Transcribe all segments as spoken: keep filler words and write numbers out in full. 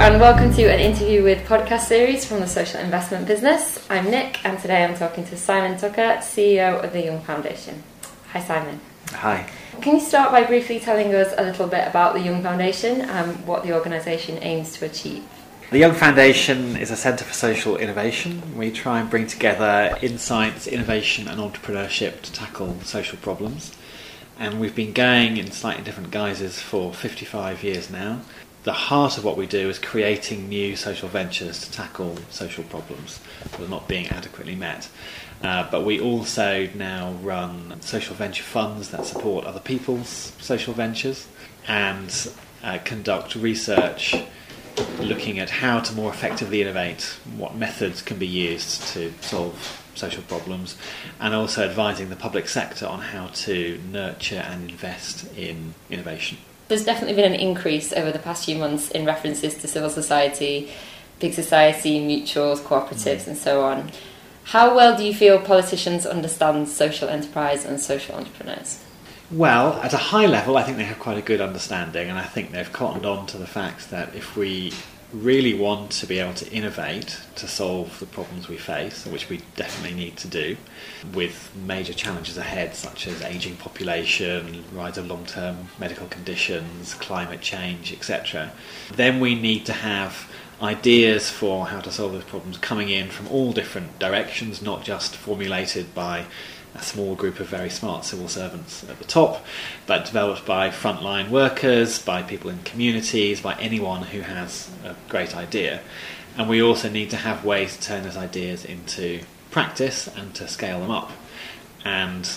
and welcome to an interview with podcast series from the Social Investment Business. I'm Nick, and today I'm talking to Simon Tucker, C E O of the Young Foundation. Hi, Simon. Hi. Can you start by briefly telling us a little bit about the Young Foundation and what the organisation aims to achieve? The Young Foundation is a centre for social innovation. We try and bring together insights, innovation and entrepreneurship to tackle social problems. And we've been going in slightly different guises for fifty-five years now. The heart of what we do is creating new social ventures to tackle social problems that are not being adequately met. Uh, but we also now run social venture funds that support other people's social ventures and uh, conduct research looking at how to more effectively innovate, what methods can be used to solve social problems, and also advising the public sector on how to nurture and invest in innovation. There's definitely been an increase over the past few months in references to civil society, big society, mutuals, cooperatives, mm. and so on. How well do you feel politicians understand social enterprise and social entrepreneurs? Well, at a high level, I think they have quite a good understanding, and I think they've cottoned on to the fact that if we really want to be able to innovate to solve the problems we face, which we definitely need to do, with major challenges ahead such as ageing population, rise of long-term medical conditions, climate change, et cetera, then we need to have ideas for how to solve those problems coming in from all different directions, not just formulated by a small group of very smart civil servants at the top, but developed by frontline workers, by people in communities, by anyone who has a great idea. And we also need to have ways to turn those ideas into practice and to scale them up. And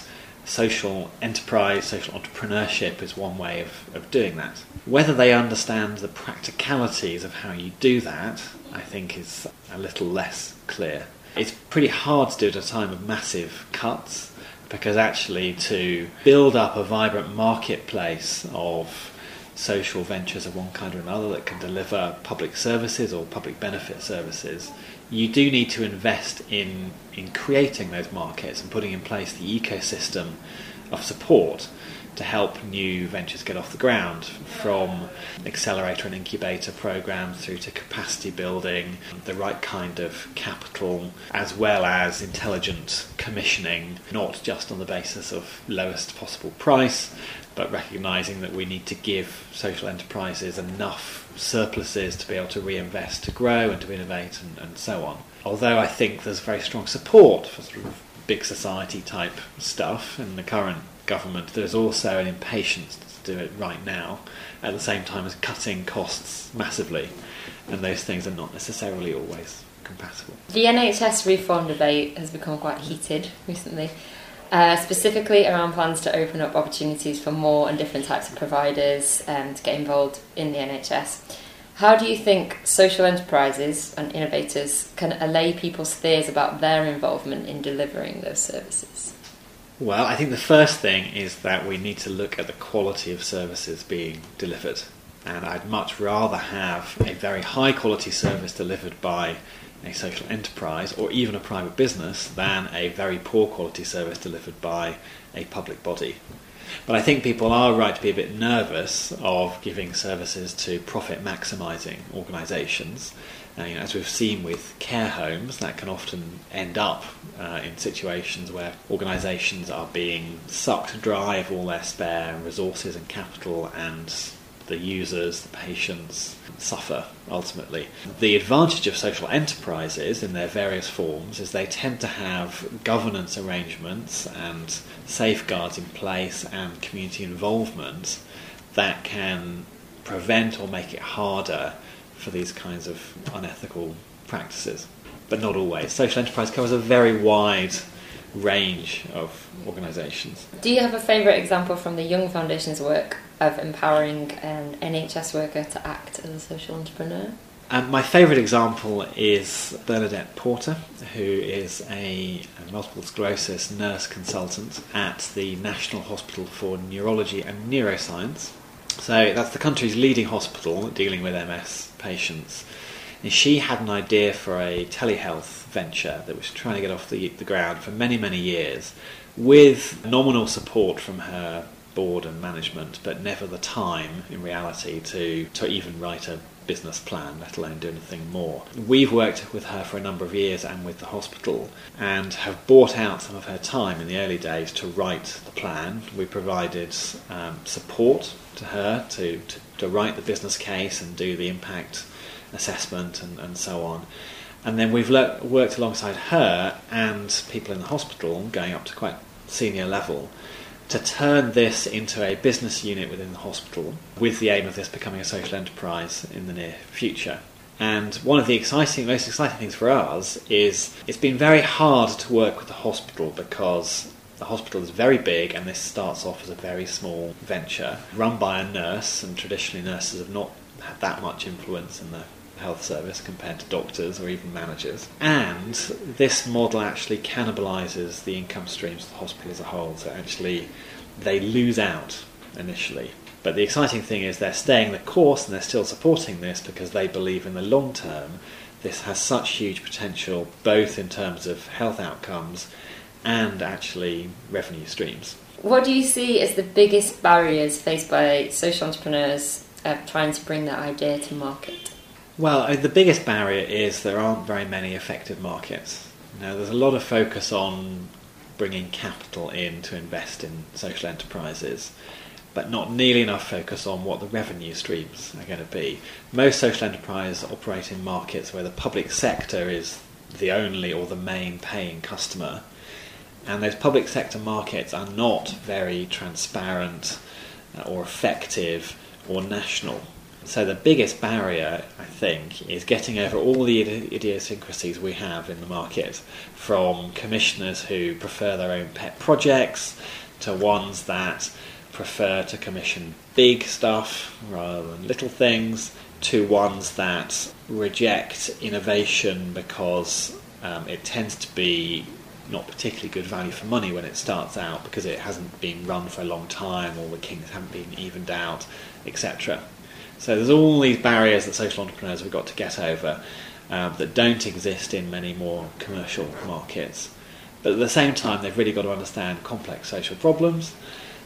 social enterprise, social entrepreneurship is one way of, of doing that. Whether they understand the practicalities of how you do that, I think, is a little less clear. It's pretty hard to do at a time of massive cuts, because actually to build up a vibrant marketplace of social ventures of one kind or another that can deliver public services or public benefit services, you do need to invest in, in creating those markets and putting in place the ecosystem of support to help new ventures get off the ground, from accelerator and incubator programs through to capacity building, the right kind of capital, as well as intelligent commissioning, not just on the basis of lowest possible price, but recognising that we need to give social enterprises enough surpluses to be able to reinvest, to grow and to innovate and, and so on. Although I think there's very strong support for sort of big society type stuff in the current government, there's also an impatience to do it right now, at the same time as cutting costs massively, and those things are not necessarily always compatible. The N H S reform debate has become quite heated recently, uh, specifically around plans to open up opportunities for more and different types of providers um, to get involved in the N H S. How do you think social enterprises and innovators can allay people's fears about their involvement in delivering those services? Well, I think the first thing is that we need to look at the quality of services being delivered. And I'd much rather have a very high quality service delivered by a social enterprise or even a private business than a very poor quality service delivered by a public body. But I think people are right to be a bit nervous of giving services to profit-maximising organisations. Uh, you know, as we've seen with care homes, that can often end up uh, in situations where organisations are being sucked dry of all their spare resources and capital, and the users, the patients, suffer ultimately. The advantage of social enterprises in their various forms is they tend to have governance arrangements and safeguards in place and community involvement that can prevent or make it harder for these kinds of unethical practices. But not always. Social enterprise covers a very wide range of organisations. Do you have a favourite example from the Young Foundation's work of empowering an N H S worker to act as a social entrepreneur? Um, my favourite example is Bernadette Porter, who is a multiple sclerosis nurse consultant at the National Hospital for Neurology and Neuroscience. So that's the country's leading hospital dealing with M S patients. And she had an idea for a telehealth venture that was trying to get off the, the ground for many, many years, with nominal support from her board and management, but never the time in reality to, to even write a, business plan, let alone do anything more. We've worked with her for a number of years and with the hospital, and have bought out some of her time in the early days to write the plan. We provided um, support to her to, to, to write the business case and do the impact assessment and, and so on. And then we've le- worked alongside her and people in the hospital, going up to quite senior level, to turn this into a business unit within the hospital, with the aim of this becoming a social enterprise in the near future. And one of the exciting, most exciting things for us is it's been very hard to work with the hospital, because the hospital is very big and this starts off as a very small venture run by a nurse, and traditionally nurses have not had that much influence in the health service compared to doctors or even managers. And this model actually cannibalises the income streams of the hospital as a whole, so actually they lose out initially. But the exciting thing is they're staying the course and they're still supporting this, because they believe in the long term this has such huge potential, both in terms of health outcomes and actually revenue streams. What do you see as the biggest barriers faced by social entrepreneurs uh, trying to bring that idea to market? Well, the biggest barrier is there aren't very many effective markets. Now, there's a lot of focus on bringing capital in to invest in social enterprises, but not nearly enough focus on what the revenue streams are going to be. Most social enterprises operate in markets where the public sector is the only or the main paying customer, and those public sector markets are not very transparent or effective or national. So the biggest barrier, I think, is getting over all the idiosyncrasies we have in the market, from commissioners who prefer their own pet projects to ones that prefer to commission big stuff rather than little things, to ones that reject innovation because um, it tends to be not particularly good value for money when it starts out, because it hasn't been run for a long time or the kinks haven't been evened out, et cetera. So there's all these barriers that social entrepreneurs have got to get over um, that don't exist in many more commercial markets. But at the same time, they've really got to understand complex social problems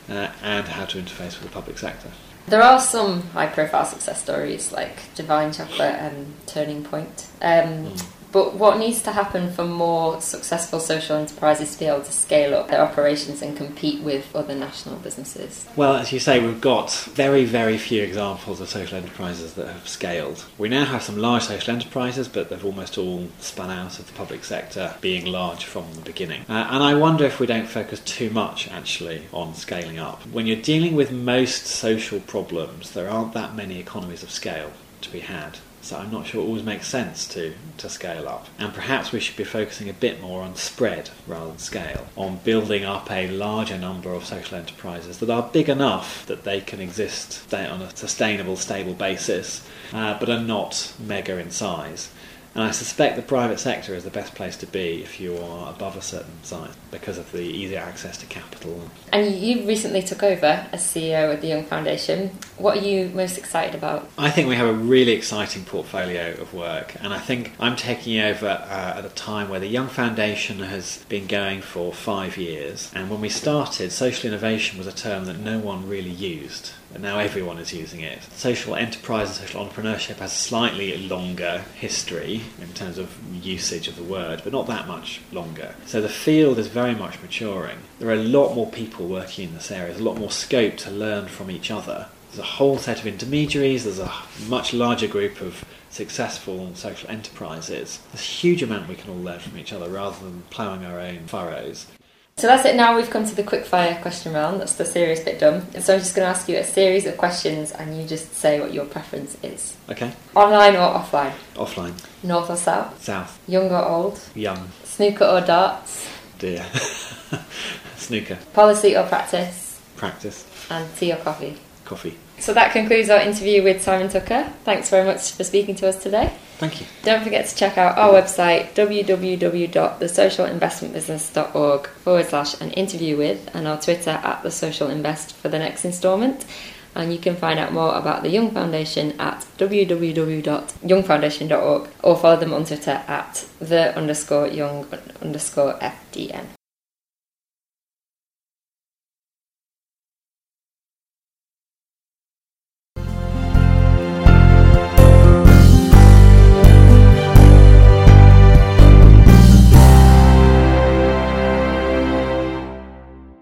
uh, and how to interface with the public sector. There are some high-profile success stories like Divine Chocolate and Turning Point. Um, mm. But what needs to happen for more successful social enterprises to be able to scale up their operations and compete with other national businesses? Well, as you say, we've got very, very few examples of social enterprises that have scaled. We now have some large social enterprises, but they've almost all spun out of the public sector, being large from the beginning. Uh, and I wonder if we don't focus too much, actually, on scaling up. When you're dealing with most social problems, there aren't that many economies of scale to be had. So I'm not sure it always makes sense to, to scale up. And perhaps we should be focusing a bit more on spread rather than scale, on building up a larger number of social enterprises that are big enough that they can exist on a sustainable, stable basis, uh, but are not mega in size. And I suspect the private sector is the best place to be if you are above a certain size, because of the easier access to capital. And you recently took over as C E O at the Young Foundation. What are you most excited about? I think we have a really exciting portfolio of work, and I think I'm taking over uh, at a time where the Young Foundation has been going for five years. And when we started, social innovation was a term that no one really used. And now everyone is using it. Social enterprise and social entrepreneurship has a slightly longer history in terms of usage of the word, but not that much longer. So the field is very much maturing. There are a lot more people working in this area. There's a lot more scope to learn from each other. There's a whole set of intermediaries. There's a much larger group of successful social enterprises. There's a huge amount we can all learn from each other rather than ploughing our own furrows. So that's it now, we've come to the quickfire question round, that's the serious bit done. And so I'm just going to ask you a series of questions and you just say what your preference is. Okay. Online or offline? Offline. North or south? South. Young or old? Young. Snooker or darts? Dear. Snooker. Policy or practice? Practice. And tea or coffee? Coffee. So that concludes our interview with Simon Tucker. Thanks very much for speaking to us today. Thank you. Don't forget to check out our website, www.thesocialinvestmentbusiness.org forward slash an interview with, and our Twitter at The Social Invest for the next instalment. And you can find out more about the Young Foundation at www dot young foundation dot org, or follow them on Twitter at the underscore young underscore FDN.